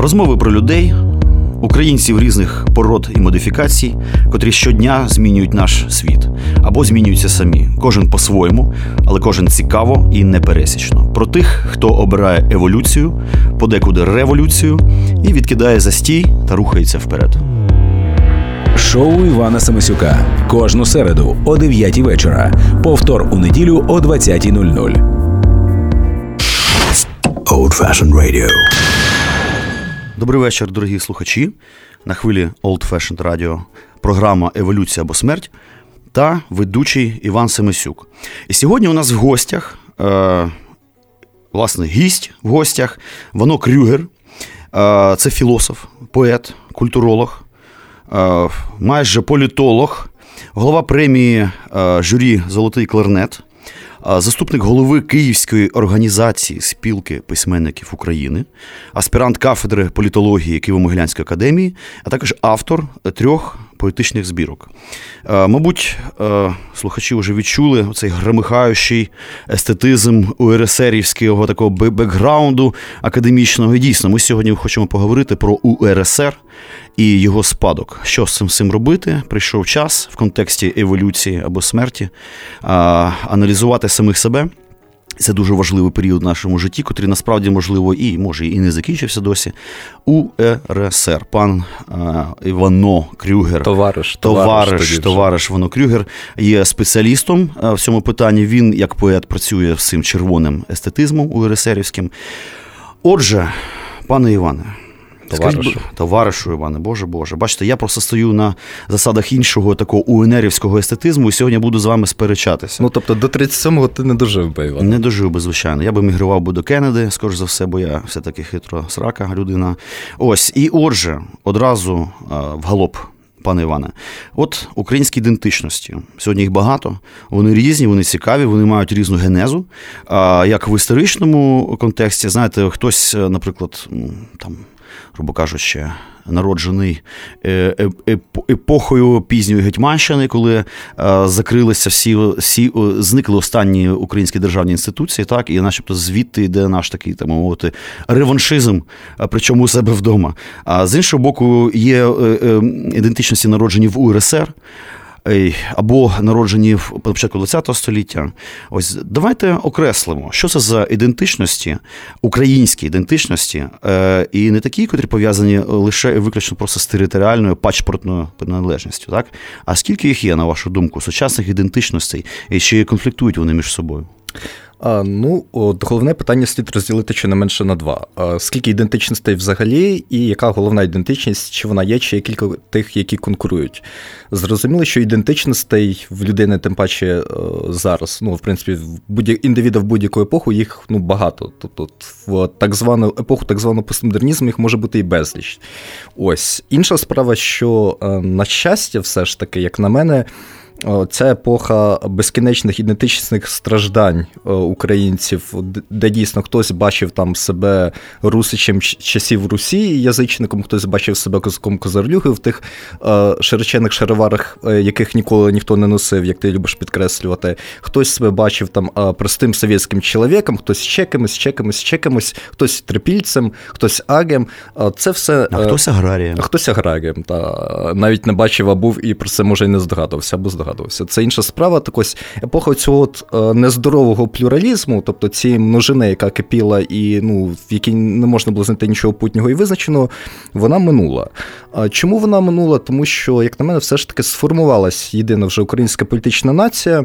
Розмови про людей, українців різних пород і модифікацій, котрі щодня змінюють наш світ. Або змінюються самі. Кожен по-своєму, але кожен цікаво і непересічно. Про тих, хто обирає еволюцію, подекуди революцію, і відкидає застій та рухається вперед. Шоу Івана Самисюка. Кожну середу о 9-й вечора. Повтор у неділю о 20:00. Old Fashioned Radio. Добрий вечір, дорогі слухачі. На хвилі Old Fashioned Radio програма «Еволюція або смерть» та ведучий Іван Семисюк. І сьогодні у нас в гостях, власне, гість в гостях Вано Крюгер. Це філософ, поет, культуролог, майже політолог, голова премії журі «Золотий кларнет», заступник голови Київської організації спілки письменників України, аспірант кафедри політології Києво-Могилянської академії, а також автор 3 поетичних збірок. Мабуть, слухачі вже відчули цей громихаючий естетизм УРСРівського такого бекграунду академічного. І дійсно, ми сьогодні хочемо поговорити про УРСР і його спадок. Що з цим робити? Прийшов час в контексті еволюції або смерті аналізувати самих себе. Це дуже важливий період в нашому житті, котрий насправді, можливо, і може і не закінчився досі. УРСР. Пан Вано Крюгер. Товариш Вано Крюгер є спеціалістом в цьому питанні. Він, як поет, працює з цим червоним естетизмом УРСРівським. Отже, пане Іване. Товаришу Іване, Боже. Бачите, я просто стою на засадах іншого такого УНРівського естетизму, і сьогодні я буду з вами сперечатися. Ну, тобто, до 37-го ти не дожив би, Іван? Не дожив би, звичайно. Я би мігрував би до Кеннеді, скоріш за все, бо я все-таки хитро срака людина. Ось, і отже, одразу вгалоп, пане Іване. От українські ідентичності. Сьогодні їх багато, вони різні, вони цікаві, вони мають різну генезу. Як в історичному контексті, знаєте, хтось, наприклад, там, грубо кажучи, народжений епохою пізньої Гетьманщини, коли закрилися всі зникли останні українські державні інституції, так, і начебто звідти йде наш такий, так мовити, реваншизм, причому у себе вдома. А з іншого боку, є ідентичності, народжені в УРСР, або народжені на початку ХХ століття. Ось давайте окреслимо, що це за ідентичності, українські ідентичності, і не такі, котрі пов'язані лише і виключно просто з територіальною паспортною приналежністю, так? А скільки їх є, на вашу думку, сучасних ідентичностей, і чи конфліктують вони між собою? Ну, от, головне питання слід розділити щонайменше на 2. Скільки ідентичностей взагалі, і яка головна ідентичність, чи вона є, чи є кілька тих, які конкурують. Зрозуміло, що ідентичностей в людини, тим паче, зараз, ну, в принципі, індивіда в будь-яку епоху, їх, ну, багато. Тобто, в так звану епоху, так званого постмодернізму, їх може бути і безліч. Ось. Інша справа, що, на щастя, все ж таки, як на мене, ця епоха безкінечних ідентичних страждань українців, де дійсно хтось бачив там себе русичем часів Русі, язичником, хтось бачив себе козаком Козарлюги в тих широчених шароварах, яких ніколи ніхто не носив, як ти любиш підкреслювати. Хтось себе бачив там простим совєтським чоловіком, хтось ще кимось, хтось трипільцем, хтось агем. Це все... А хтось аграрієм. Та навіть не бачив, а був і про це, може, і не здогадувався, або здогадувався. Це інша справа. Так ось, епоха цього нездорового плюралізму, тобто цієї множини, яка кипіла і, ну, в якій не можна було знайти нічого путнього і визначеного, вона минула. Чому вона минула? Тому що, як на мене, все ж таки сформувалась єдина вже українська політична нація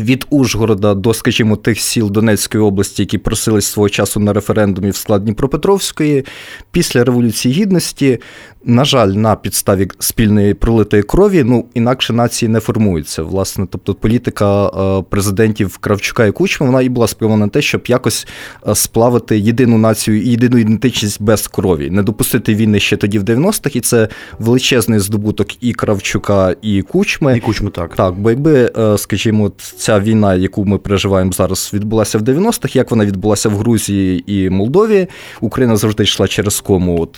від Ужгорода до, скажімо, тих сіл Донецької області, які просились свого часу на референдумі в склад Дніпропетровської. Після Революції Гідності, на жаль, на підставі спільної пролитої крові, ну, інакше нації не формуються. Власне, тобто політика президентів Кравчука і Кучми, вона і була спрямована на те, щоб якось сплавити єдину націю і єдину ідентичність без крові. Не допустити війни ще тоді в 90-х, і це величезний здобуток і Кравчука, і Кучми. І Кучми, так. Так, бо якби, скажімо, ця війна, яку ми переживаємо зараз, відбулася в 90-х, як вона відбулася в Грузії і Молдові. Україна завжди йшла через кому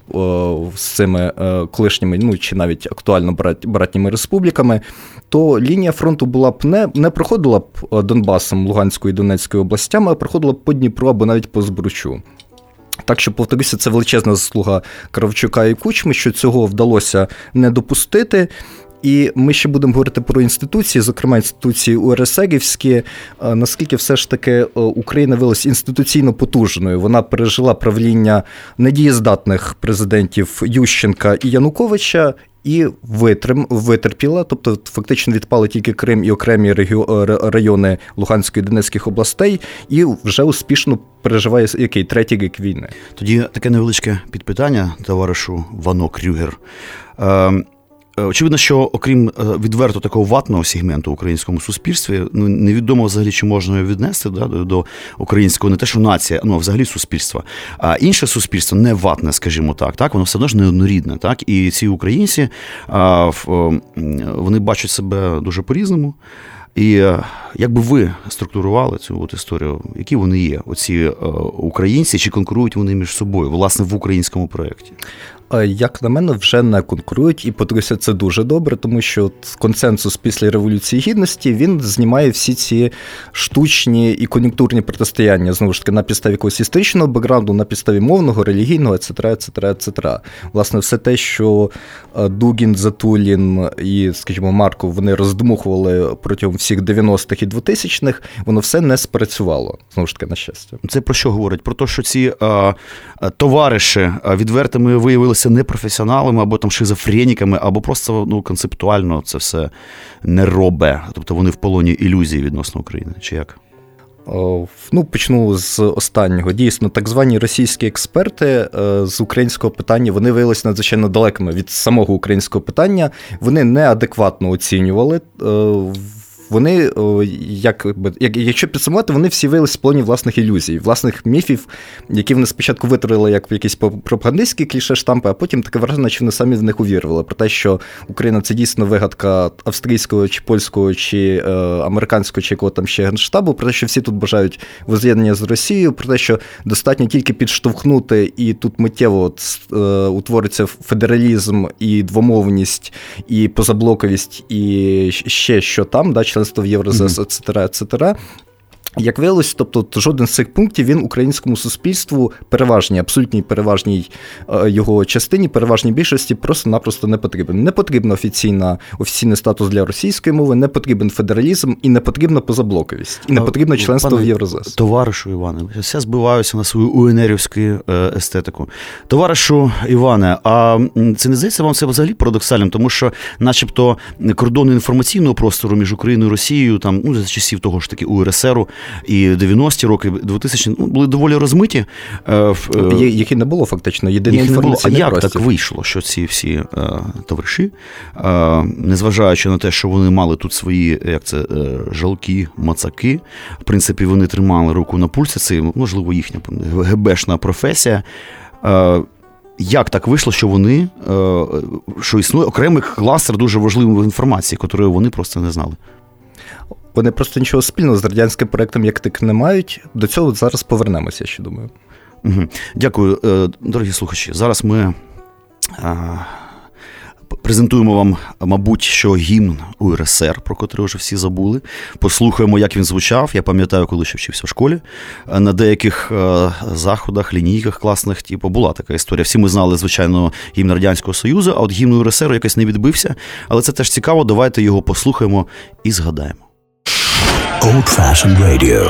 з цими колишніми, ну, чи навіть актуально братніми республіками, то лінія фронту була б не проходила б Донбасом, Луганською і Донецькою областями, а проходила б по Дніпру або навіть по Збручу. Так що, повторюся, це величезна заслуга Кравчука і Кучми, що цього вдалося не допустити. І ми ще будемо говорити про інституції, зокрема інституції УРСРівські, наскільки все ж таки Україна виявилася інституційно потужною. Вона пережила правління недієздатних президентів Ющенка і Януковича і витерпіла, тобто фактично відпали тільки Крим і окремі райони Луганської і Донецьких областей, і вже успішно переживає який третій рік війни. Тоді таке невеличке підпитання товаришу Вано Крюгер. Очевидно, що окрім відверто такого ватного сегменту в українському суспільстві, невідомо взагалі, чи можна його віднести до українського, не те, що нація, ну, а взагалі суспільства. А інше суспільство, не ватне, скажімо так, воно все одно ж неоднорідне. Так? І ці українці, вони бачать себе дуже по-різному. І як би ви структурували цю от історію, які вони є, оці українці, чи конкурують вони між собою, власне, в українському проєкті? Як на мене, вже не конкурують, і, повторюся, це дуже добре, тому що консенсус після Революції Гідності, він знімає всі ці штучні і кон'юнктурні протистояння, знову ж таки, на підставі якогось історичного бекграунду, на підставі мовного, релігійного, etc. Власне, все те, що Дугін, Затулін і, скажімо, Марков, вони роздмухували протягом всіх 90-х і 2000-х, воно все не спрацювало, знову ж таки, на щастя. Це про що говорить? Про те, що ці товариші відвертими виявилися непрофесіоналами, або там шизофреніками, або просто концептуально це все не робе. Тобто вони в полоні ілюзії відносно України, чи як? Почну з останнього. Дійсно, так звані російські експерти з українського питання, вони виявилися надзвичайно далекими від самого українського питання. Вони неадекватно оцінювали. Вони, якщо підсумувати, вони всі виявилися в полоні власних ілюзій, власних міфів, які вони спочатку витворили як якісь пропагандистські кліше штампи, а потім таке враження, що вони самі в них увірвали. Про те, що Україна – це дійсно вигадка австрійського, чи польського, чи американського, чи якого там ще генштабу, про те, що всі тут бажають воз'єднання з Росією, про те, що достатньо тільки підштовхнути, і тут миттєво утвориться федералізм, і двомовність, і позаблоковість, і ще що там, да, в Єврозес, etc. Як виявилось, тобто жоден з цих пунктів, він українському суспільству переважній, абсолютній переважній його частині, переважній більшості просто-напросто не потрібен. Не потрібен офіційний статус для російської мови, не потрібен федералізм і не потрібна позаблоковість, і не потрібне членство в Єврозес. Товаришу Іване, я збиваюся на свою УНРівську естетику. Товаришу Іване, а це не здається вам це взагалі парадоксальним, тому що начебто кордони інформаційного простору між Україною і Росією, там, за часів того ж таки УРСРу, і 90-ті роки, 2000-ті, були доволі розмиті. Їх і не було, фактично, єдиний інформаційний простір. А як так вийшло, що ці всі товариші, незважаючи на те, що вони мали тут свої, жалкі, мацаки, в принципі, вони тримали руку на пульсі, це, можливо, їхня ГБшна професія, як так вийшло, що вони, що існує окремий кластер дуже важливої інформації, якої вони просто не знали? Вони просто нічого спільного з радянським проєктом як так не мають. До цього зараз повернемося, я думаю. Дякую, дорогі слухачі. Зараз ми презентуємо вам, мабуть, що гімн УРСР, про котрий вже всі забули. Послухаємо, як він звучав. Я пам'ятаю, коли ще вчився в школі. На деяких заходах, лінійках класних, була така історія. Всі ми знали, звичайно, гімн Радянського Союзу, а от гімн УРСР якось не відбився. Але це теж цікаво, давайте його послухаємо і згадаємо. Old Fashioned Radio.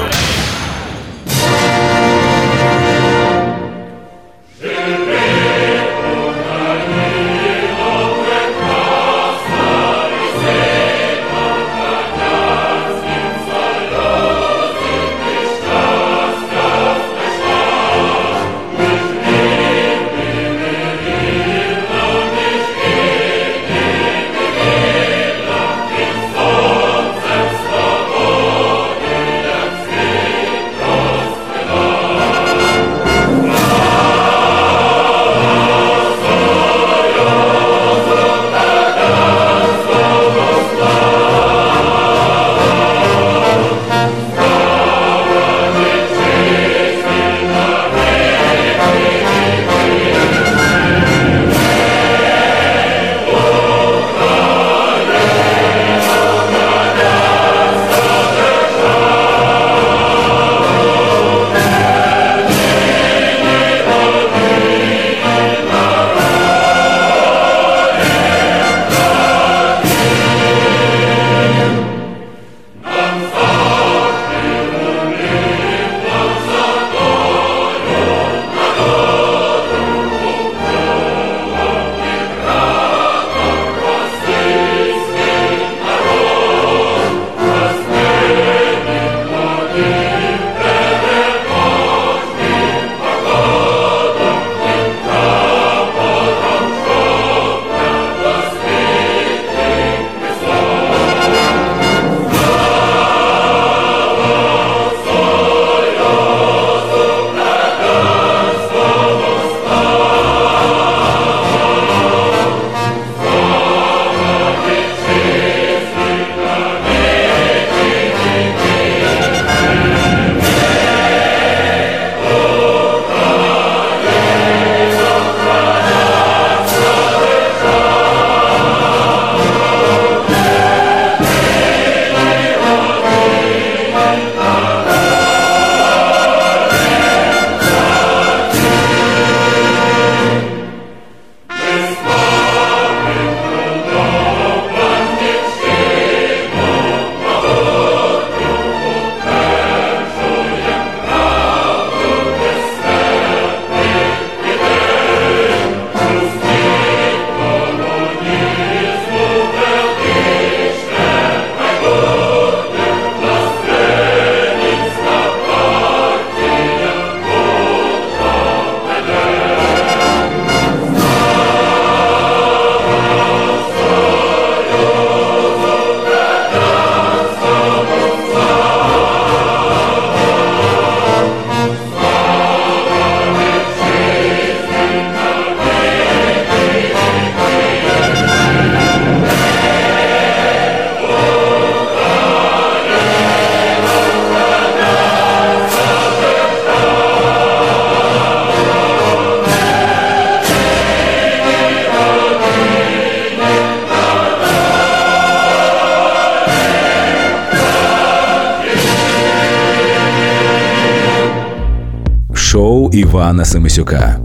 у Івана Семисюка.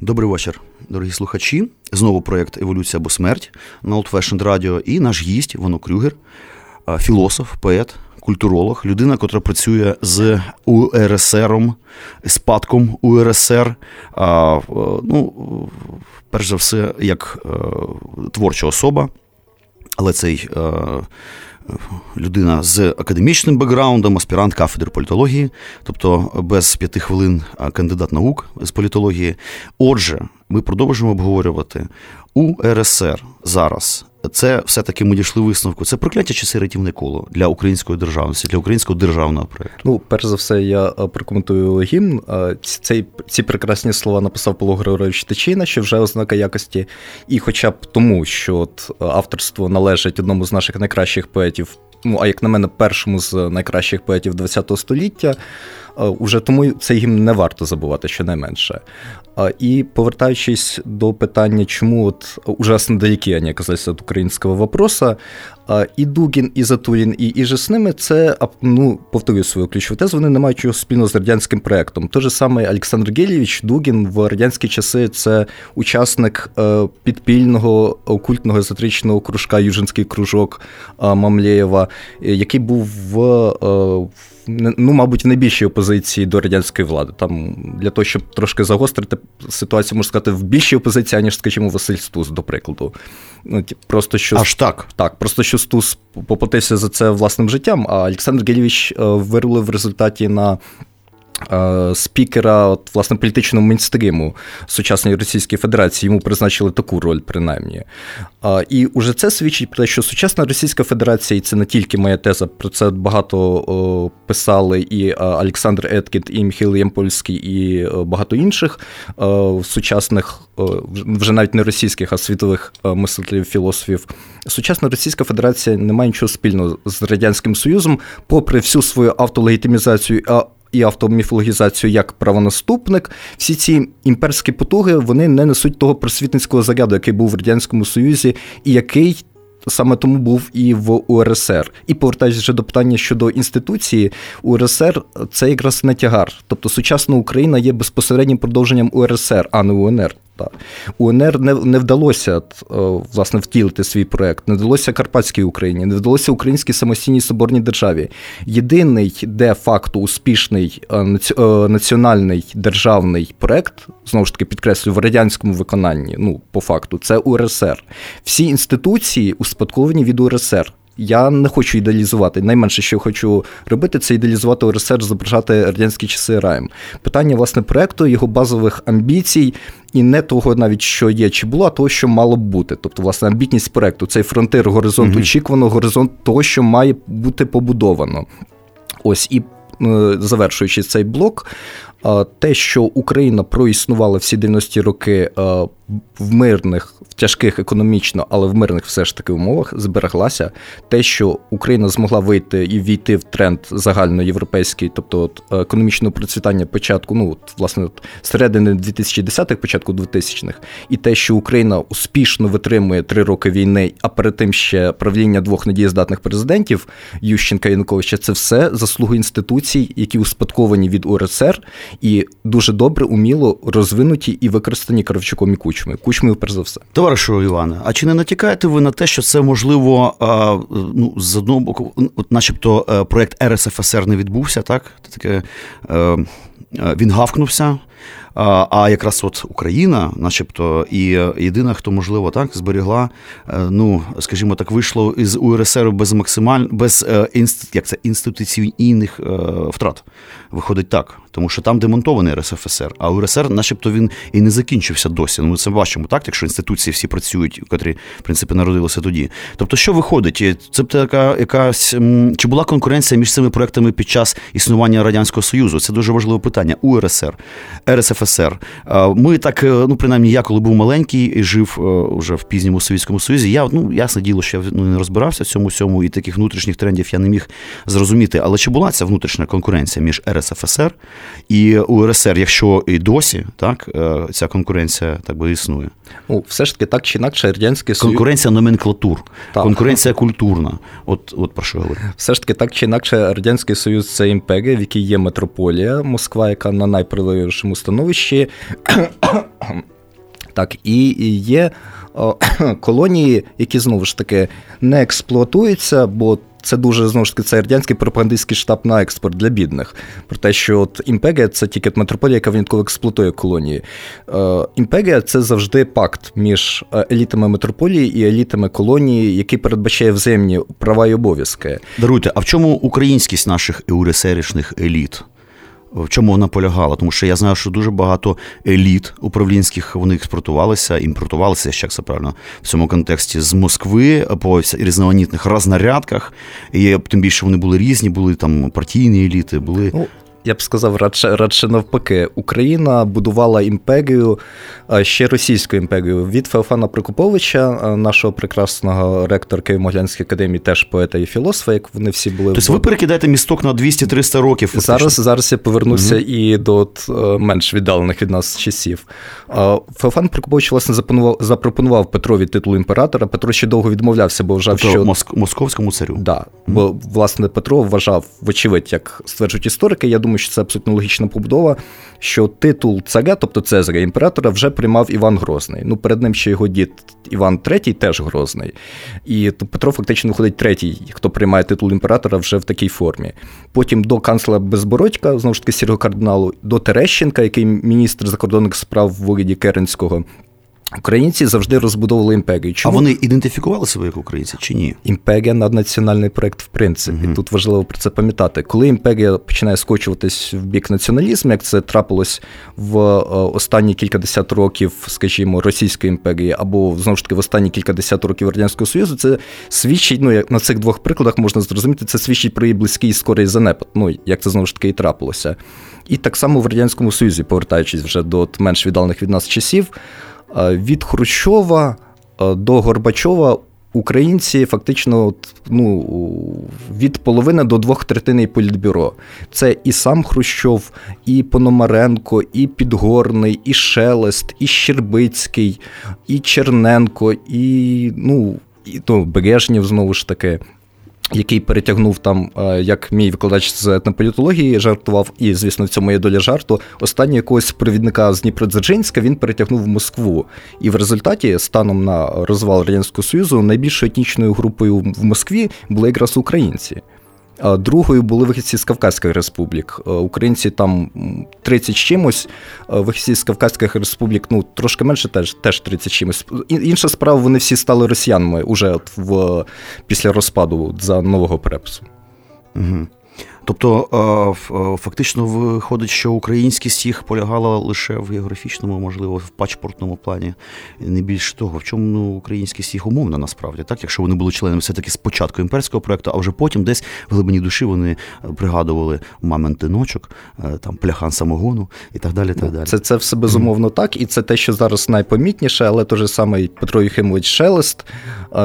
Добрий вечір, дорогі слухачі. Знову проєкт «Еволюція або смерть» на Old Fashioned Radio. І наш гість Вано Крюгер, філософ, поет, культуролог, людина, котра працює з УРСРом, спадком УРСР, перш за все, як творча особа, але цей людина з академічним бекграундом, аспірант кафедри політології, тобто без 5 хвилин кандидат наук з політології. Отже, ми продовжуємо обговорювати УРСР зараз. Це все-таки ми дійшли висновку. Це прокляття чи сиротівне коло для української державності, для українського державного проєкту? Перш за все, я прокоментую гімн. Ці прекрасні слова написав Павло Григорович Тичина, що вже ознака якості. І хоча б тому, що авторство належить одному з наших найкращих поетів, а як на мене, першому з найкращих поетів ХХ століття, уже тому цей гімн не варто забувати, щонайменше. І повертаючись до питання, чому ужасно далекі вони оказалися від українського вопроса, і Дугін, і Затулін, і Іжи з ними, це, повторюю свою ключову тезу, вони не мають чого спільного з радянським проєктом. Той же самий Олександр Гельєвіч Дугін в радянські часи – це учасник підпільного окультного езотеричного кружка «Южинський кружок» Мамлєєва, який був в найбільшій опозиції до радянської влади. Там для того, щоб трошки загострити ситуацію, можна сказати, в більшій опозиції, аніж, скажімо, Василь Стус, до прикладу. Аж так? Так, просто що Стус поплатився за це власним життям, а Олександр Гельєвіч вирулив в результаті на спікера політичного мейнстриму сучасної Російської Федерації. Йому призначили таку роль, принаймні. І уже це свідчить про те, що сучасна Російська Федерація, і це не тільки моя теза, про це багато писали і Олександр Еткінд, і Михайло Ямпольський, і багато інших сучасних, вже навіть не російських, а світових мислителів, філософів. Сучасна Російська Федерація не має нічого спільного з Радянським Союзом, попри всю свою автолегітимізацію і автоміфологізацію як правонаступник, всі ці імперські потуги, вони не несуть того просвітницького заряду, який був в Радянському Союзі, і який саме тому був і в УРСР. І повертаючись вже до питання щодо інституції, УРСР – це якраз не тягар. Тобто сучасна Україна є безпосереднім продовженням УРСР, а не УНР. УНР не вдалося, власне, втілити свій проєкт, не вдалося Карпатській Україні, не вдалося українській самостійній соборній державі. Єдиний де-факто успішний національний державний проєкт, знову ж таки підкреслю, в радянському виконанні, по факту, це УРСР. Всі інституції успадковані від УРСР. Я не хочу ідеалізувати. Найменше, що хочу робити, це ідеалізувати УРСР, зображати радянські часи раєм. Питання, власне, проєкту, його базових амбіцій і не того навіть, що є, чи було, а того, що мало б бути. Тобто, власне, амбітність проєкту, цей фронтир, горизонт очікуваного, горизонт того, що має бути побудовано. Ось, і завершуючи цей блок, те, що Україна проіснувала всі 90-ті роки в мирних, в тяжких економічно, але в мирних все ж таки умовах, збереглася. Те, що Україна змогла вийти і війти в тренд загальноєвропейський, тобто економічного процвітання початку, середини 2010-х, початку 2000-х. І те, що Україна успішно витримує 3 роки війни, а перед тим ще правління 2 недієздатних президентів Ющенка і Януковича, це все заслуги інституцій, які успадковані від УРСР, і дуже добре, уміло розвинуті і використані Кравчуком і Кучмою. Кучмою, перш за все. Товаришу Іване, а чи не натякаєте ви на те, що це, можливо, з одного боку, начебто проєкт РСФСР не відбувся, так? Він гавкнувся, а якраз Україна, начебто, і єдина, хто, можливо, так, зберігла, скажімо так, вийшло із УРСР без інституційних втрат. Виходить так, тому що там демонтований РСФСР, а УРСР, начебто, він і не закінчився досі. Ми це бачимо, так, якщо інституції всі працюють, котрі, в принципі, народилися тоді. Тобто, що виходить? Це така якась... Чи була конкуренція між цими проектами під час існування Радянського Союзу? Це дуже важливе питання. УРСР, РСФСР. Ми так, ну, принаймні, я коли був маленький і жив уже в пізньому Совєтському Союзі, я, ну, ясне діло, що я не розбирався в цьому, і таких внутрішніх трендів я не міг зрозуміти. Але чи була ця внутрішня конкуренція між РСФСР і УРСР, якщо і досі, так, ця конкуренція так би існує? Ну, все ж таки, так чи інакше, Радянський Союз... Конкуренція номенклатур, так. Конкуренція культурна. От про що говорю. Все ж таки, так чи інакше, Радянський Союз – це імперія, в якій є метрополія, Москва, яка на найприливішому становищі, так, і є колонії, які, знову ж таки, не експлуатуються, бо це дуже, знову ж таки, це радянський пропагандистський штаб на експорт для бідних. Про те, що от імперія – це тільки метрополія, яка винятково експлуатує колонії. Імперія – це завжди пакт між елітами метрополії і елітами колонії, який передбачає взаємні права і обов'язки. Даруйте, а в чому українськість наших євросерішних еліт? В чому вона полягала? Тому що я знаю, що дуже багато еліт управлінських, вони експортувалися, імпортувалися, як це правильно, в цьому контексті з Москви по різноманітних рознарядках. І тим більше вони були різні, були там партійні еліти, були... Ну, я б сказав, радше навпаки. Україна будувала імперію, ще Російську імперію. Від Феофана Прокоповича, нашого прекрасного ректора Києво-Могилянської академії, теж поета і філософа, як вони всі були... Тобто ви перекидаєте місток на 200-300 років. Зараз я повернуся і до менш віддалених від нас часів. Феофан Прокопович, власне, запропонував Петрові титул імператора. Петро ще довго відмовлявся, бо вважав, що... Московському царю. Да. Бо, власне, Петро вважав, вочевидь, як стверджують історики, я думаю, що це абсолютно логічна побудова, що титул царя, тобто Цезаря, імператора, вже приймав Іван Грозний. Ну, перед ним ще його дід Іван III теж Грозний. І Петро фактично виходить третій, хто приймає титул імператора вже в такій формі. Потім до канцлера Безбородька, знову ж таки, сірого кардиналу, до Терещенка, який міністр закордонних справ в уряді Керенського. Українці завжди розбудовували імперію. Чому? А вони ідентифікували себе як українці чи ні? Імперія – наднаціональний проєкт в принципі. Тут важливо про це пам'ятати. Коли імперія починає скочуватись в бік націоналізму, як це трапилось в останні кількадесят років, скажімо, Російської імперії, або, знову ж таки, в останні кількадесят років Радянського Союзу, це свідчить, ну, як на цих двох прикладах можна зрозуміти, це свідчить про її близький і скорий занепад. Ну, як це, знову ж таки, і трапилося. І так само в Радянському Союзі, повертаючись вже до менш віддалених від нас часів, від Хрущова до Горбачова українці фактично, ну, від половини до двох третин політбюро. Це і сам Хрущов, і Пономаренко, і Підгорний, і Шелест, і Щербицький, і Черненко, і Брежнєв, знову ж таки, який перетягнув там, як мій викладач з етнополітології жартував, і, звісно, в цьому є доля жарту, останнього якогось провідника з Дніпродзержинська він перетягнув в Москву. І в результаті, станом на розвал Радянського Союзу, найбільшою етнічною групою в Москві були якраз українці. Другою були вихідці з Кавказських республік. Українці там 30 чимось, вихідці з Кавказських республік, ну, трошки менше, теж 30 чимось. Інша справа, вони всі стали росіянами уже після розпаду за нового перепису. Угу. Тобто, фактично виходить, що українськість їх полягала лише в географічному, можливо, в паспортному плані, не більше того. В чому, ну, українськість їх умовна насправді, так? Якщо вони були членами все-таки спочатку імперського проєкту, а вже потім десь в глибині душі вони пригадували мамин тиночок, там, пляхан самогону і так далі, так далі. Це все безумовно так, і це те, що зараз найпомітніше, але той же самий Петро Юхимович Шелест,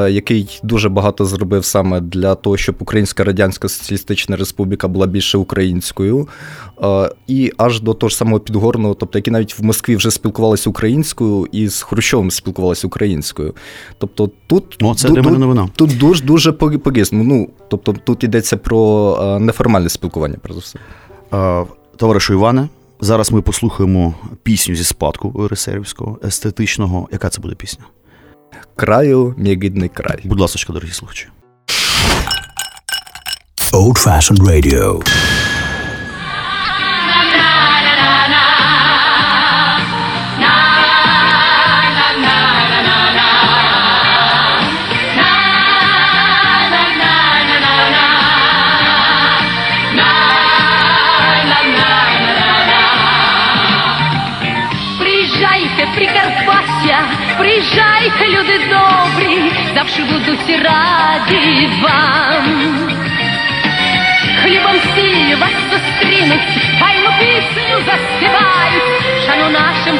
який дуже багато зробив саме для того, щоб Українська Радянська Соціалістична Республіка була більше українською, і аж до того ж самого Підгорного, тобто, які навіть в Москві вже спілкувалися українською, і з Хрущовим спілкувалися українською. Тобто тут... О, це для мене новина. Тут дуже по-різному. Ну, тобто тут йдеться про неформальне спілкування, перш за все. Товаришу Іване, зараз ми послухаємо пісню зі спадку УРСРівського, естетичного. Яка це буде пісня? «Краю, мій рідний край». Будь ласочка, дорогі слухачі. Old Fashioned Radio. Прикарпаття, приїжджайте, люди добрі, завжди будуть раді вам. хлібом сіллю вас зустрінуть, хай ми пісню заспівають, шану нашим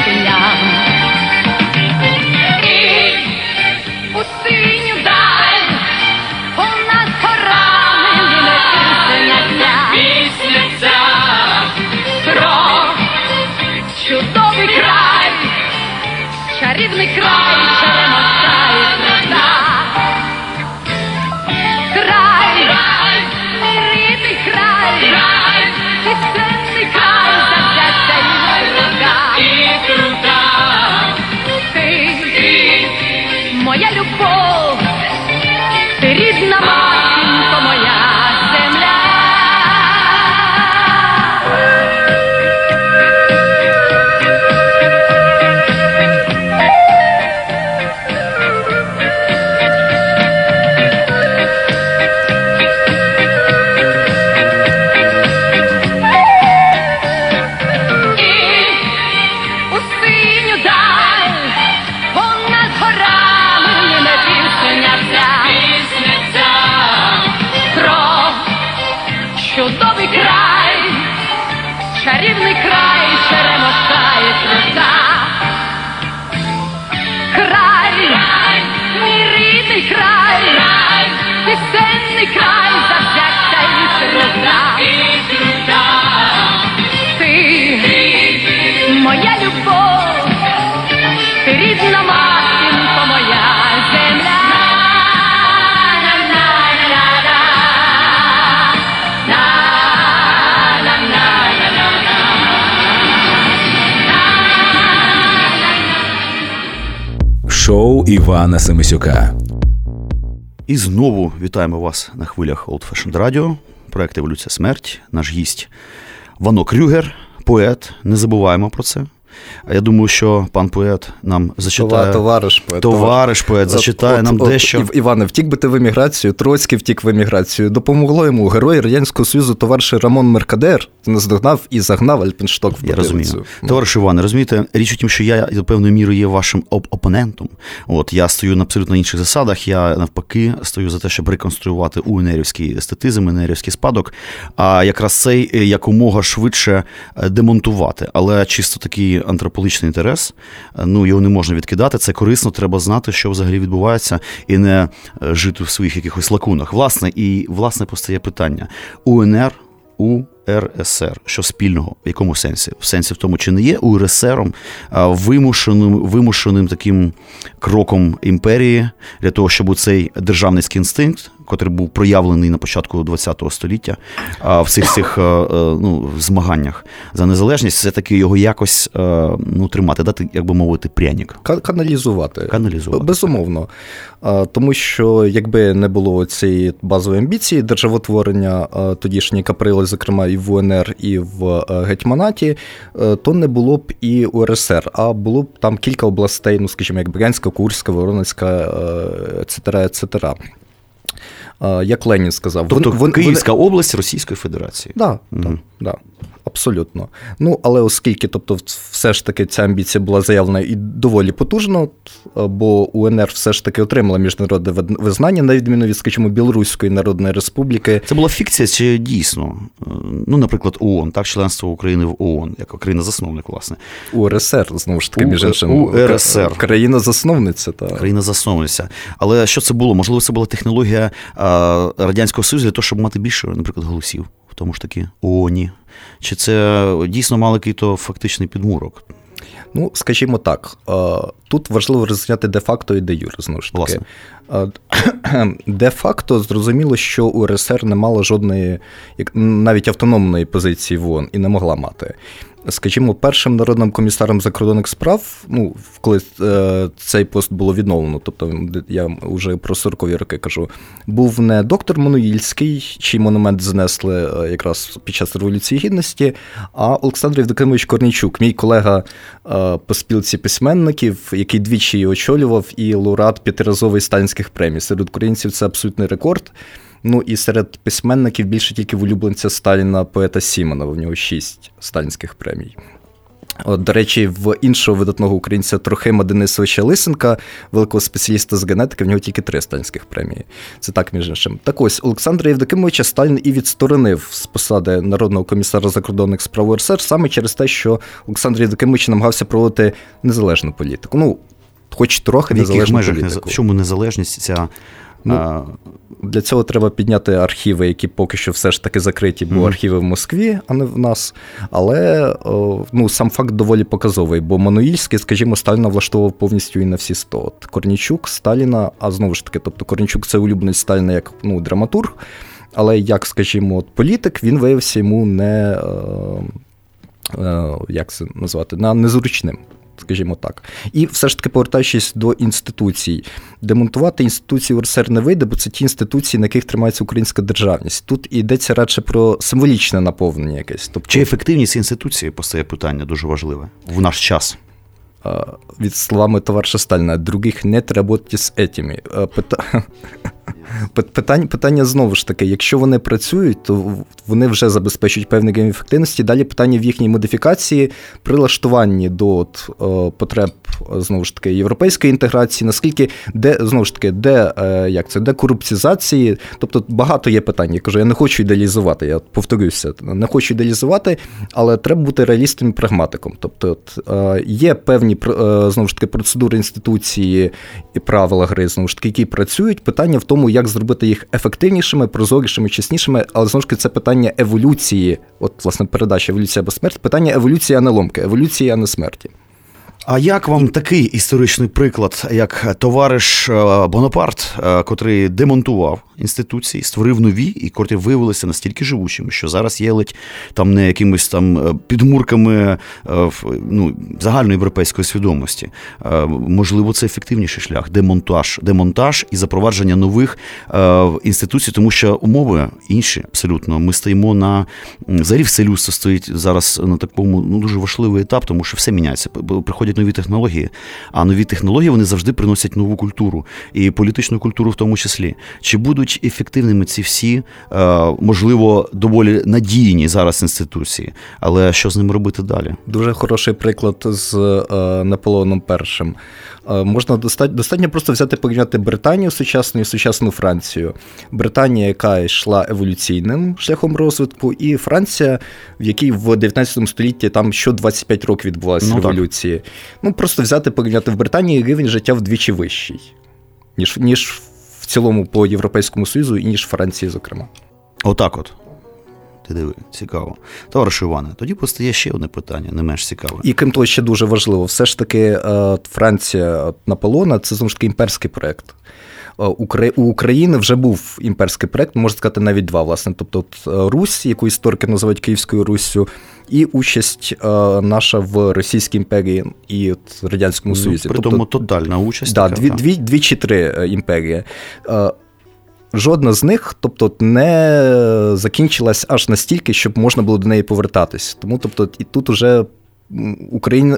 дням. І у синю даль понад горами лине пісня ця, про чудовий край, чарівний край, моя любов, ти рідна матінко, моя земля. І у синю даль, понад горами, чудовий край, чарівний край, черемоса і труда. Край, мій рідний край, пісенний край, завзяття і труда. Ти, моя любов, ти рідна матінко, моя земля. Шоу Івана Семисюка. І знову вітаємо вас на хвилях Old Fashioned Radio. Проект «Еволюція смерть». Наш гість Вано Крюгер, поет. Не забуваємо про це. Я думаю, що пан поет нам зачитає. Товариш поет зачитає нам дещо. Іване, втік би ти в еміграцію, Троцький втік в еміграцію. Допомогло йому герой Радянського Союзу, товариш Рамон Меркадер, наздогнав і загнав Альпіншток в потилицю. Товариш Іване, розумієте, річ у тім, що я до певної міри є вашим опонентом. От, я стою на абсолютно інших засадах, я навпаки стою за те, щоб реконструювати унерівський естетизм, унерівський спадок, а якраз цей якомога швидше демонтувати. Але чисто такий антропологічний інтерес, ну, його не можна відкидати, це корисно, треба знати, що взагалі відбувається, і не жити в своїх якихось лакунах. Власне, постає питання. УНР, УРСР, що спільного, в якому сенсі? В сенсі в тому, чи не є УРСРом вимушеним таким кроком імперії для того, щоб у цей державницький інстинкт, котрий був проявлений на початку ХХ століття в цих всіх змаганнях за незалежність, все-таки його якось тримати, дати, як би мовити, пряник. Каналізувати. Безумовно. Тому що, якби не було цієї базової амбіції державотворення, тодішні каприли, зокрема, і в УНР, і в Гетьманаті, то не було б і УРСР, а було б там кілька областей, ну, скажімо, як Брянська, Курська, Воронезька, ецетера, ецетера. Як Ленін сказав. Тобто Київська область Російської Федерації. Так. Абсолютно. Ну, але оскільки, тобто, все ж таки ця амбіція була заявлена і доволі потужно, бо УНР все ж таки отримала міжнародне визнання, на відміну від, скажімо, Білоруської Народної Республіки. Це була фікція чи дійсно? Ну, наприклад, ООН, так, членство України в ООН, як країна-засновник, власне. УРСР, знову ж таки, між іншим. УРСР. Країна-засновниця, так. Країна-засновниця. Але що це було? Можливо, це була технологія Радянського Союзу для того, щоб мати більше, наприклад, голосів, в тому ж таки ООНі. Чи це дійсно мало який-то фактичний підмурок? Ну, скажімо так, тут важливо розрізняти де-факто і де-юре, знову ж таки. Де-факто зрозуміло, що УРСР не мала жодної, навіть автономної позиції в ООН і не могла мати. Скажімо, першим народним комісаром закордонних справ, ну, коли цей пост було відновлено, тобто я вже про 40-ві роки кажу, був не доктор Мануїльський, чий монумент знесли якраз під час Революції Гідності, а Олександр Євдокимович Корнійчук, мій колега по спілці письменників, який двічі її очолював, і лауреат п'ятиразової сталінських премій. Серед українців це абсолютний рекорд. Ну, і серед письменників більше тільки в улюбленця Сталіна, поета Сімонова, в нього 6 сталінських премій. От, до речі, в іншого видатного українця Трохима Денисовича Лисенка, великого спеціаліста з генетики, в нього тільки 3 сталінських премії. Це так, між іншим. Так ось, Олександра Євдокимовича Сталін і відсторонив з посади народного комісара закордонних справ УРСР саме через те, що Олександр Євдокимович намагався проводити незалежну політику. Ну, хоч трохи незалежну політику. Чому незалежність ця... Ну, для цього треба підняти архіви, які поки що все ж таки закриті, бо архіви в Москві, а не в нас. Але ну, сам факт доволі показовий, бо Мануїльський, скажімо, Сталіна влаштовував повністю і на всі 100. От Корнійчук, Сталіна, а знову ж таки, тобто Корнійчук – це улюбленець Сталіна як ну, драматург, але як, скажімо, от, політик, він виявився йому не, як це назвати, незручним. Скажімо так. І все ж таки, повертаючись до інституцій, демонтувати інституції УРСР не вийде, бо це ті інституції, на яких тримається українська державність. Тут йдеться радше про символічне наповнення якесь. Тобто... Чи ефективність інституції, постає питання дуже важливе, в наш час? Від словами товариша Сталіна, других не работайте з етіми. Питання знову ж таки, якщо вони працюють, то вони вже забезпечують певний рівень ефективності. Далі питання в їхній модифікації, прилаштуванні до от, потреб, знову ж таки, європейської інтеграції, наскільки, де, знову ж таки, де, як це, де корупцізації, тобто багато є питань. Я кажу, я не хочу ідеалізувати, я повторюся, не хочу ідеалізувати, але треба бути реалістом і прагматиком. Тобто от, є певні, знову ж таки, процедури інституції і правила гри, знову ж таки, які працюють, питання в тому, як зробити їх ефективнішими, прозорішими, чеснішими, але, знову ж таки, це питання еволюції, от, власне, передача «Еволюція або смерть», питання еволюції, а не ломки, еволюції, а не смерті. А як вам такий історичний приклад, як товариш Бонапарт, котрий демонтував інституції, створив нові, і котрі виявилися настільки живучими, що зараз є ледь там не якимись там підмурками ну, загальної європейської свідомості? Можливо, це ефективніший шлях, демонтаж і запровадження нових інституцій, тому що умови інші абсолютно. Ми стоїмо на... Взагалі все людство стоїть зараз на такому ну, дуже важливий етап, тому що все міняється, приходять нові технології, а нові технології вони завжди приносять нову культуру і політичну культуру в тому числі. Чи будуть ефективними ці всі, можливо, доволі надійні зараз інституції, але що з ними робити далі? Дуже хороший приклад з Наполеоном І. Можна достатньо просто взяти порівняти Британію сучасну і сучасну Францію. Британія, яка йшла еволюційним шляхом розвитку, і Франція, в якій в 19 столітті там що 25 років відбулася революція. Так. Ну, просто взяти, порівняти в Британії рівень життя вдвічі вищий, ніж в цілому по Європейському Союзу і ніж Франції, зокрема. Отак от. Ти диви, цікаво. Товаришу Іване, тоді постає ще одне питання, не менш цікаве. І крім того, ще дуже важливо, все ж таки Франція Наполеона – це, знову ж таки, імперський проєкт. У України вже був імперський проєкт, можна сказати, навіть два, власне. Тобто Русь, яку історики називають Київською Руссю, і участь наша в Російській імперії і от Радянському Союзі. При тому тобто, тотальна участь. Да, така, дві чи три імперії. Жодна з них, тобто, не закінчилась аж настільки, щоб можна було до неї повертатись. Тому, тобто, і тут уже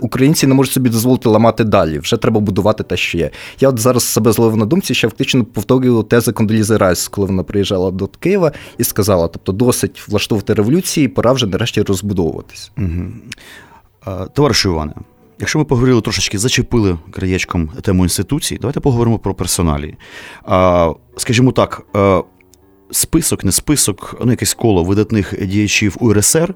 українці не можуть собі дозволити ламати далі, вже треба будувати те, що є. Я от зараз себе зловив на думці, що фактично повторюю тези Кондолізи Райс, коли вона приїжджала до Києва і сказала, тобто, досить влаштовувати революції, пора вже нарешті розбудовуватись. Угу. Товаришу Іване, якщо ми поговорили трошечки, зачепили краєчком тему інституцій, давайте поговоримо про персоналії. Скажімо так, список, не список, ну якесь коло видатних діячів УРСР,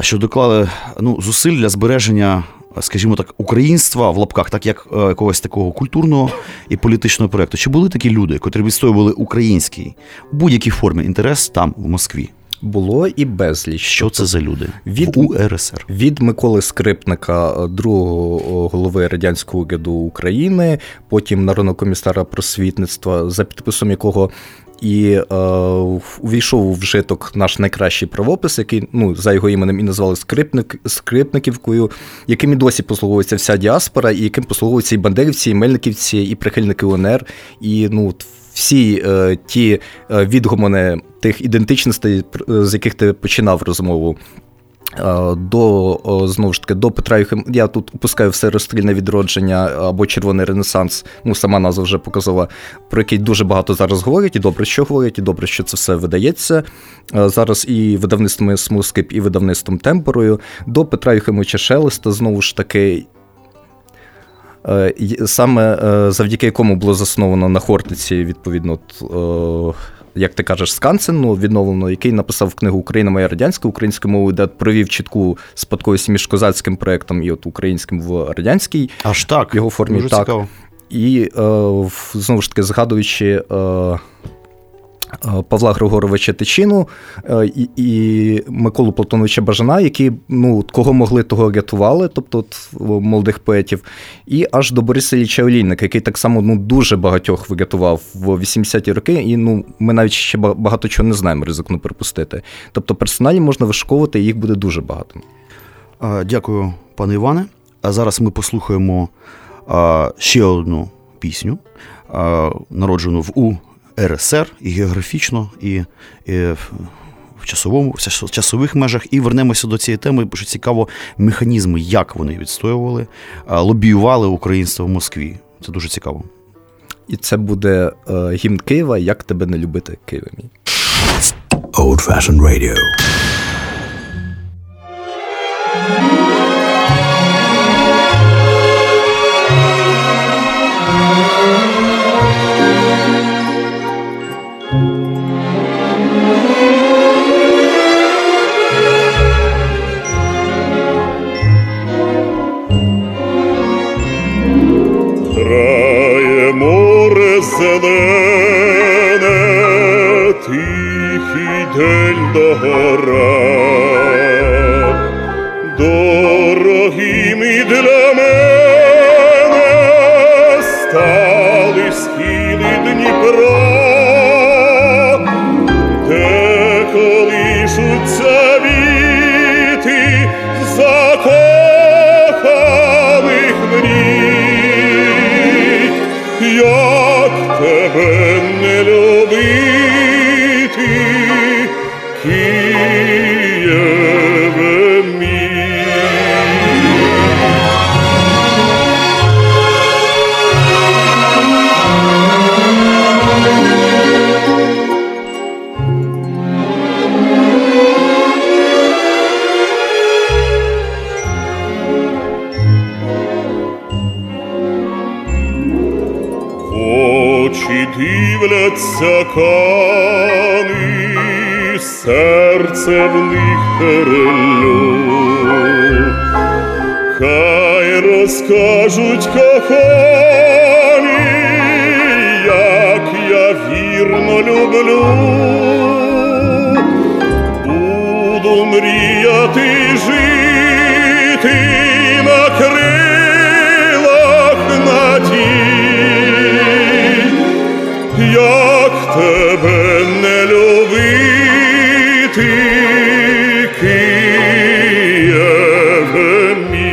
що доклали ну, зусиль для збереження, скажімо так, українства в лапках, так як якогось такого культурного і політичного проєкту. Чи були такі люди, котрі відстоювали український в будь-якій формі інтерес там, в Москві? Було і безліч. Що це за люди в УРСР? Від Миколи Скрипника, другого голови Радянського уряду України, потім народного комісара просвітництва, за підписом якого і увійшов у вжиток наш найкращий правопис, який, ну, за його іменем і назвали Скрипниківкою, яким і досі послуговується вся діаспора, і яким послуговуються і бандерівці, і мельниківці, і прихильники УНР, і, ну, всі ті відгомони тих ідентичностей, з яких ти починав розмову. знову ж таки, до Петра Юхименка, я тут опускаю все розстрільне відродження або червоний ренесанс, ну сама назва вже показала, про який дуже багато зараз говорять, і добре, що говорять, і добре, що це все видається. Зараз і видавництвом Смурскип, і видавництвом Темперою. До Петра Юхимовича Шелеста, знову ж таки, саме завдяки якому було засновано на Хортиці, відповідно, як ти кажеш, Скансен, ну, відновлено, який написав книгу «Україна моя радянська» українською мовою, де провів чітку спадковість між козацьким проєктом і от українським в радянській. Аж так? Його формі. Дуже так. Цікаво. І, знову ж таки, згадуючи Павла Григоровича Тичину і Миколу Платоновича Бажана, які, ну, кого могли, того рятували, тобто от, молодих поетів, і аж до Бориса Ілліча Олійника, який так само, ну, дуже багатьох врятував в 80-ті роки, і, ну, ми навіть ще багато чого не знаємо, ризикну припустити. Тобто персоналі можна вишуковувати, і їх буде дуже багато. Дякую, пане Іване. А зараз ми послухаємо ще одну пісню, народжену в УРСР, і географічно, і в часових межах. І вернемося до цієї теми, бо що цікаво, механізми, як вони відстоювали, лобіювали українство в Москві. Це дуже цікаво. І це буде гімн Києва «Як тебе не любити, Києве мій». Old Fashioned Radio. Зелене, тихий день до гора, дорогим і для мене стали схили Дніпра, де колишуться віти закоханих мрій. Тебе не любити, Києве мій. Дивляться кани, серце в них перелю. Хай розкажуть кохані, як я вірно люблю. Буду мріяти жити на крилах надії. Як тебе не любити, Києве мій.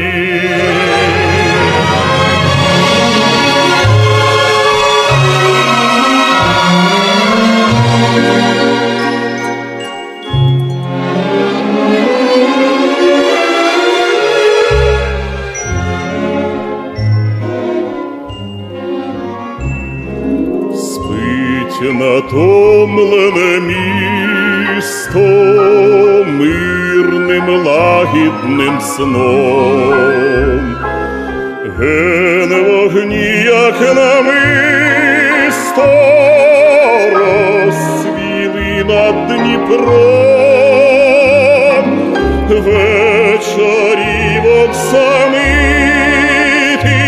Натомлене місто мирним лагідним сном, ген вогні, як намисто, розцвіли над Дніпром. Вечорі в оксамиті,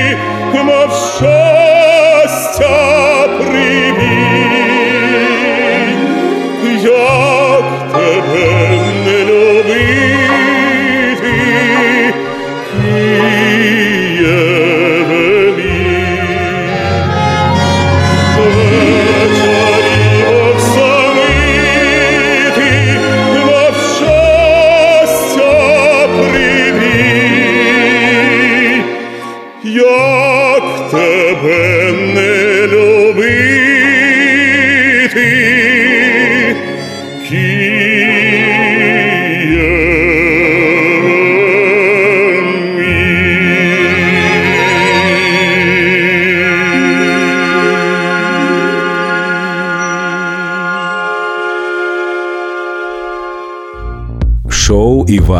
мов щастя. Ти, Києве.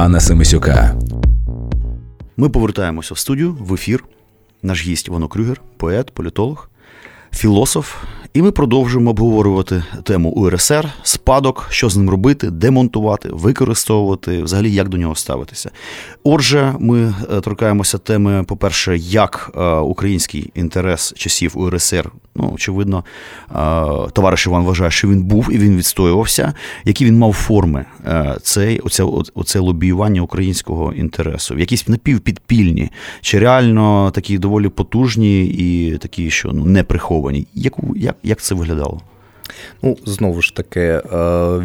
Романа Семисюка. Ми повертаємося в студію, в ефір. Наш гість Івано Крюгер, поет, політолог, філософ. І ми продовжуємо обговорювати тему УРСР, спадок, що з ним робити, демонтувати, використовувати, взагалі як до нього ставитися. Отже, ми торкаємося теми, по-перше, як український інтерес часів УРСР, ну, очевидно, товариш Іван вважає, що він був і він відстоювався, які він мав форми, оце лобіювання українського інтересу, якісь напівпідпільні, чи реально такі доволі потужні і такі, що ну, не приховані. Як це виглядало? Ну, знову ж таки,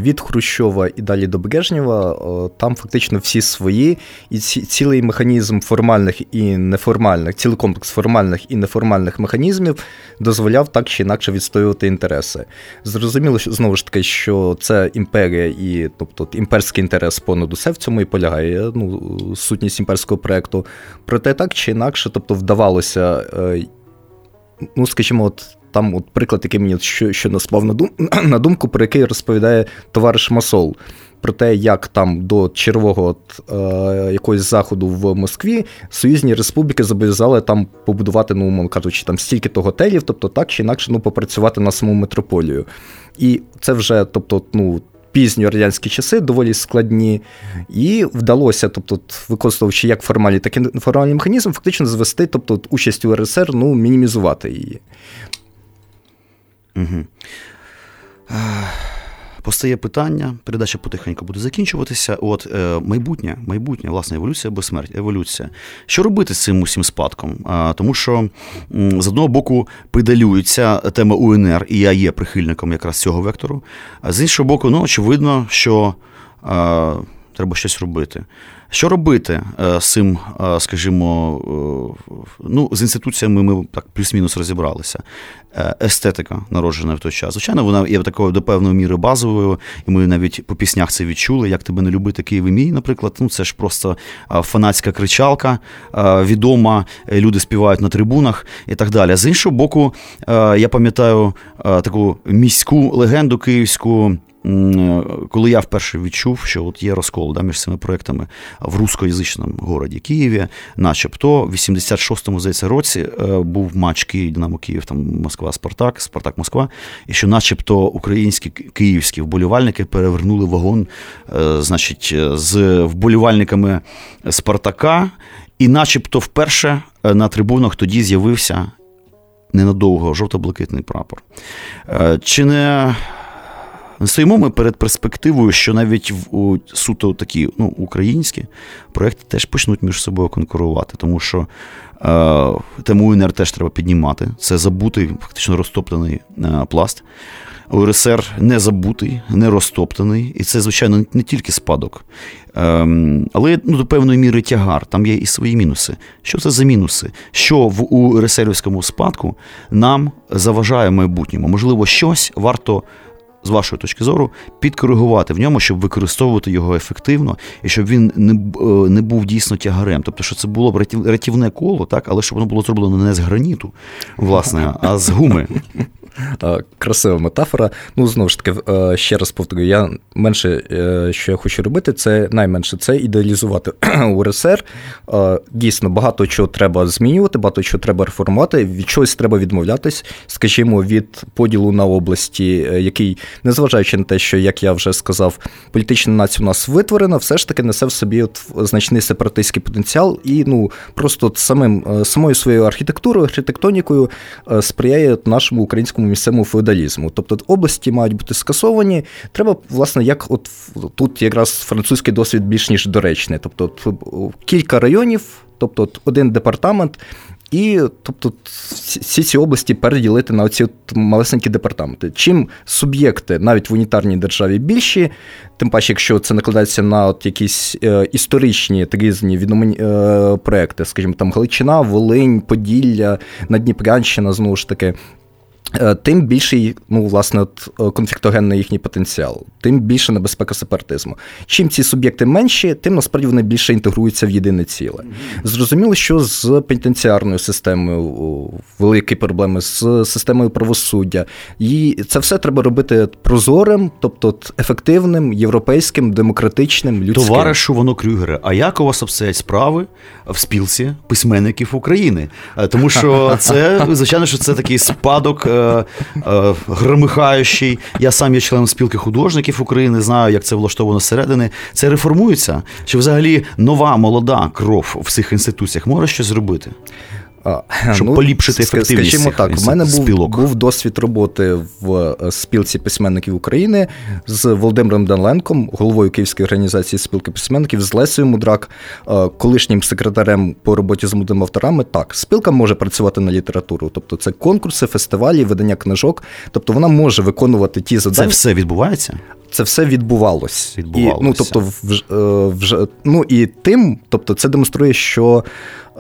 від Хрущова і далі до Брежнєва там фактично всі свої, і цілий механізм формальних і неформальних, цілий комплекс формальних і неформальних механізмів дозволяв так чи інакше відстоювати інтереси. Зрозуміло, що, знову ж таки, що це імперія і, тобто, імперський інтерес понад усе в цьому і полягає, ну, сутність імперського проекту. Проте так чи інакше, тобто, вдавалося, ну, скажімо, там от приклад, який мені щойно спав на думку, про який розповідає товариш Масол, про те, як там до червого якогось заходу в Москві союзні республіки зобов'язали там побудувати, ну, умовно кажучи, там стільки-то готелів, тобто так чи інакше, ну, попрацювати на саму метрополію. І це вже, тобто, ну, пізні радянські часи, доволі складні, і вдалося, тобто, використовуючи як формальний, так і неформальний механізм, фактично звести, тобто, участь УРСР, ну, мінімізувати її. Угу. Постає питання, передача потихеньку буде закінчуватися. От майбутнє, власне, еволюція або смерть, еволюція. Що робити з цим усім спадком? Тому що, з одного боку, педалюється тема УНР, і я є прихильником якраз цього вектору. А з іншого боку, ну, очевидно, що треба щось робити. Що робити з цим, скажімо, ну, з інституціями ми так плюс-мінус розібралися. Естетика, народжена в той час. Звичайно, вона є такою до певної міри базовою, і ми навіть по піснях це відчули, як тебе не любити, Київ і мій, наприклад. Ну, це ж просто фанатська кричалка, відома, люди співають на трибунах і так далі. З іншого боку, я пам'ятаю таку міську легенду київську, коли я вперше відчув, що от є розкол, да, між цими проектами в рускоязичному городі Києві, начебто в 86-му, здається, році був матч Київ, Динамо Київ, там Москва-Спартак, Спартак-Москва, і що начебто українські київські вболівальники перевернули вагон, значить, з вболівальниками Спартака, і начебто вперше на трибунах тоді з'явився ненадовго жовто-блакитний прапор. Чи не... Стоїмо ми перед перспективою, що навіть в суто такі, ну, українські проекти теж почнуть між собою конкурувати, тому що тему УНР теж треба піднімати. Це забутий, фактично розтоптаний пласт. УРСР не забутий, не розтоптаний. І це, звичайно, не тільки спадок. Але, ну, до певної міри тягар. Там є і свої мінуси. Що це за мінуси? Що в УРСРівському спадку нам заважає в майбутньому? Можливо, щось варто, з вашої точки зору, підкоригувати в ньому, щоб використовувати його ефективно, і щоб він не був дійсно тягарем. Тобто, що це було б рятівне коло, так, але щоб воно було зроблено не з граніту, власне, а з гуми. Красива метафора. Ну, знову ж таки, ще раз повторю, я менше, що я хочу робити, це найменше, це ідеалізувати УРСР. Дійсно, багато чого треба змінювати, багато чого треба реформувати, від чогось треба відмовлятись, скажімо, від поділу на області, який, незважаючи на те, що, як я вже сказав, політична нація у нас витворена, все ж таки несе в собі от значний сепаратистський потенціал і, ну, просто самою своєю архітектурою, архітектонікою сприяє нашому українському місцевому феодалізму. Тобто області мають бути скасовані, треба, власне, як от тут якраз французький досвід більш ніж доречний. Тобто кілька районів, тобто один департамент, і, тобто, всі ці області переділити на оці малесенькі департаменти. Чим суб'єкти навіть в унітарній державі більші, тим паче, якщо це накладається на от якісь історичні так різні проекти, скажімо, там Галичина, Волинь, Поділля, Надніпрянщина, знову ж таки, тим більший, власне, конфліктогенний їхній потенціал, тим більша небезпека сепаратизму. Чим ці суб'єкти менші, тим, насправді, вони більше інтегруються в єдине ціле. Зрозуміло, що з пенітенціарною системою великі проблеми, з системою правосуддя. І це все треба робити прозорим, тобто ефективним, європейським, демократичним, людським. Товаришу воно Крюгера, а як у вас обстоять справи в спілці письменників України? Тому що це, звичайно, що це такий спадок громихаючий. Я сам є членом спілки художників України, знаю, як це влаштовано зсередини. Це реформується? Чи взагалі нова, молода кров в цих інституціях може щось зробити? Щоб поліпшити ефективність спілок. Скажімо так, в мене був досвід роботи в спілці письменників України з Володимиром Данленком, головою Київської організації спілки письменників, з Лесею Мудрак, колишнім секретарем по роботі з молодими авторами. Так, спілка може працювати на літературу. Тобто це конкурси, фестивалі, видання книжок. Тобто вона може виконувати ті задачі. Це все відбувається? Це все відбувалося. І це демонструє, що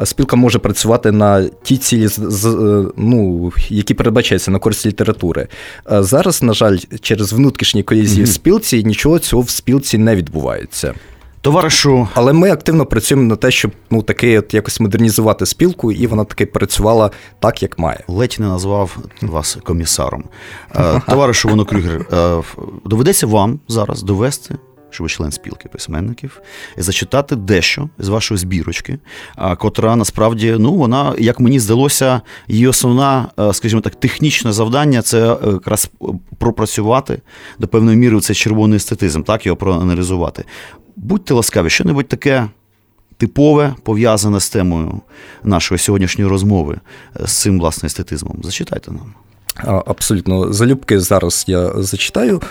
спілка може працювати на ті цілі, які передбачаються на користь літератури. Зараз, на жаль, через внутрішні колізії в спілці нічого цього в спілці не відбувається. Товаришу. Але ми активно працюємо на те, щоб якось модернізувати спілку, і вона таки працювала так, як має. Ледь не назвав вас комісаром. Товаришу Воно Крюгер, доведеться вам зараз довести, що ви член спілки письменників, і зачитати дещо з вашої збірочки, котра насправді, вона, як мені здалося, її основна, скажімо так, технічне завдання – це якраз пропрацювати до певної міри цей червоний естетизм, так, його проаналізувати. Будьте ласкаві, що-небудь таке типове, пов'язане з темою нашої сьогоднішньої розмови, з цим, власне, естетизмом. Зачитайте нам. Абсолютно. Залюбки зараз я зачитаю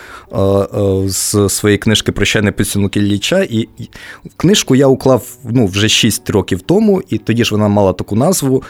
з своєї книжки «Прощальний поцілунок Ілліча». І книжку я уклав вже 6 років тому, і тоді ж вона мала таку назву.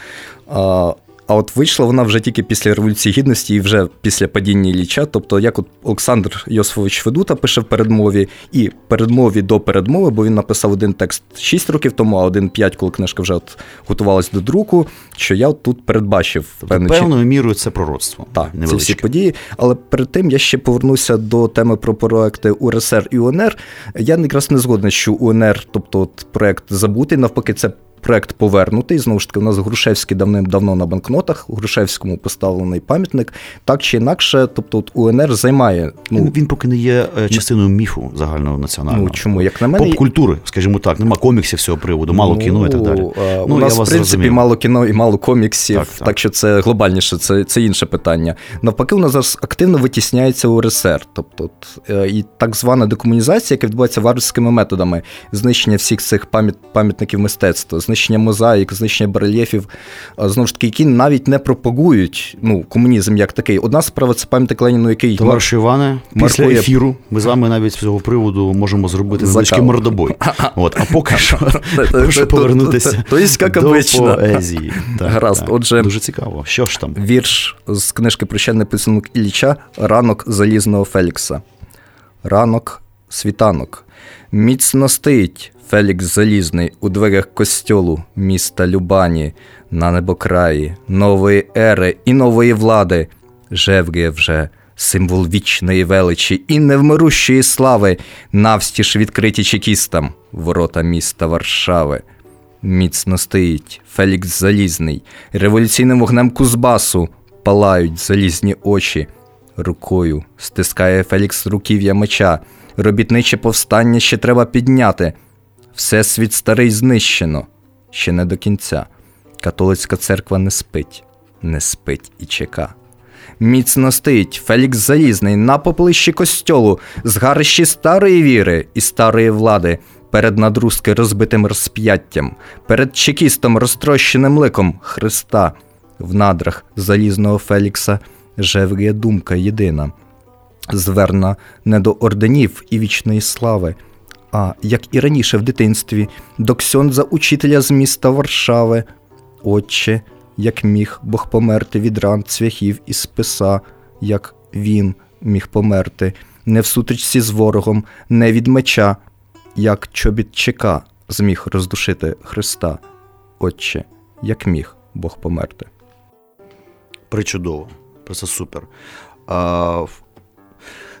А от вийшла вона вже тільки після Революції Гідності і вже після падіння Ілліча. Тобто, як от Олександр Йосифович Федута пише в передмові і передмові до передмови, бо він написав один текст 6 років тому, а один 5, коли книжка вже от готувалась до друку, що я от тут передбачив. Певною мірою це пророцтво. Так, це всі події. Але перед тим я ще повернуся до теми про проекти УРСР і УНР. Я якраз не згоден, що УНР, тобто от проект забутий, навпаки, це проект повернутий. Знову ж таки, у нас Грушевський давним-давно на банкнотах, Грушевському поставлений пам'ятник. Так чи інакше, тобто УНР займає... Він поки не є частиною міфу загального національного. Чому? Як на мене... Поп-культури, скажімо так, нема коміксів з цього приводу, мало кіно і так далі. У нас, в принципі, мало кіно і мало коміксів, так що це глобальніше, це інше питання. Навпаки, у нас зараз активно витісняється УРСР, тобто і так звана декомунізація, яка відбувається варварськими методами, знищення всіх цих пам'ятників мистецтва, знищення мозаїк, знищення барельєфів, знову ж таки, які навіть не пропагують комунізм як такий. Одна справа – це пам'ятник Леніну, який... Товариш Іване, після ефіру ми з вами навіть з цього приводу можемо зробити невеличкий мордобой. А поки що повернутися до поезії. Дуже цікаво. Що ж там? Вірш з книжки «Прощальний поцілунок Ілліча» «Ранок залізного Фелікса». Ранок, світанок. Міцно стоїть Фелікс Залізний у дверях костьолу міста Любані, на небокраї нової ери і нової влади. Жевріє вже символ вічної величі і невмирущої слави, навстіж відкриті чекістам ворота міста Варшави. Міцно стоїть Фелікс Залізний, революційним вогнем Кузбасу палають залізні очі. Рукою стискає Фелікс руків'я меча, робітниче повстання ще треба підняти. Всесвіт старий знищено, ще не до кінця. Католицька церква не спить, не спить і чека. Міцно стоїть Фелікс Залізний на попелищі костьолу, згарищі старої віри і старої влади, перед надруски розбитим розп'яттям, перед чекістом розтрощеним ликом Христа. В надрах залізного Фелікса жевріє думка єдина, зверна не до орденів і вічної слави, а, як і раніше в дитинстві, до ксьондза-учителя з міста Варшави. Отче, як міг Бог померти від ран, цвяхів і списа, як він міг померти, не в сутичці з ворогом, не від меча, як чобітчика зміг роздушити Христа. Отче, як міг Бог померти. Причудово. Просто супер.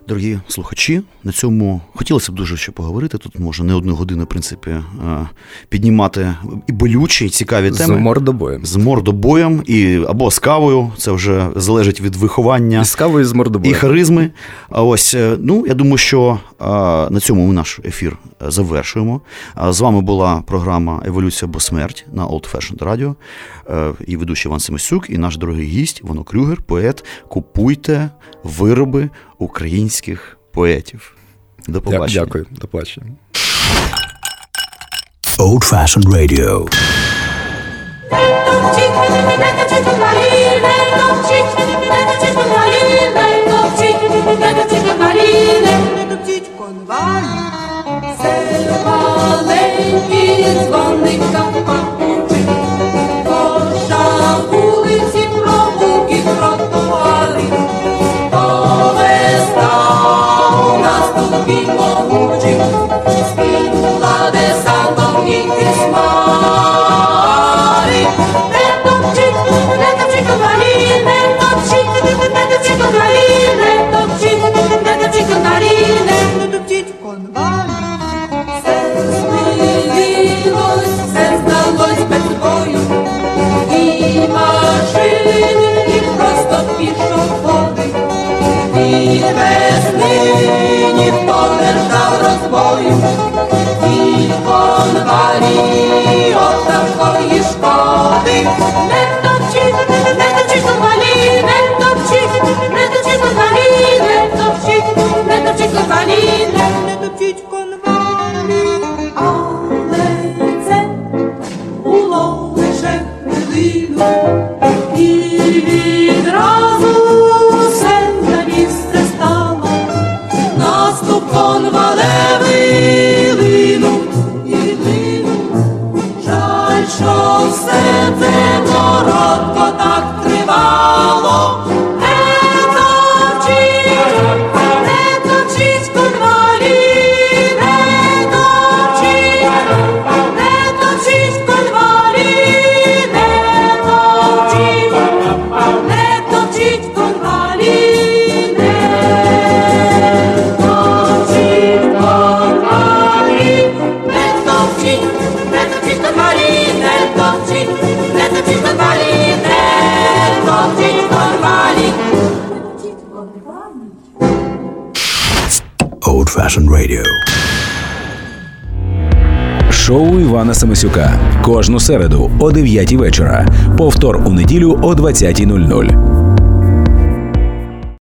Дорогі слухачі, на цьому хотілося б дуже ще поговорити. Тут можна не одну годину, в принципі, піднімати і болючі, і цікаві теми. З мордобоєм, або з кавою. Це вже залежить від виховання. І з кавою, з мордобоєм. І харизми. Ось, я думаю, що на цьому ми наш ефір завершуємо. З вами була програма «Еволюція або смерть» на Old Fashioned Radio. І ведучий Іван Семисюк, і наш дорогий гість Воно Крюгер, поет. Купуйте вироби українських поетів. До побачення. Дякую. До побачення. Old Fashioned Radio. Шоу Івана Семисюка. Кожну середу о 9:00 вечора. Повтор у неділю о 20:00.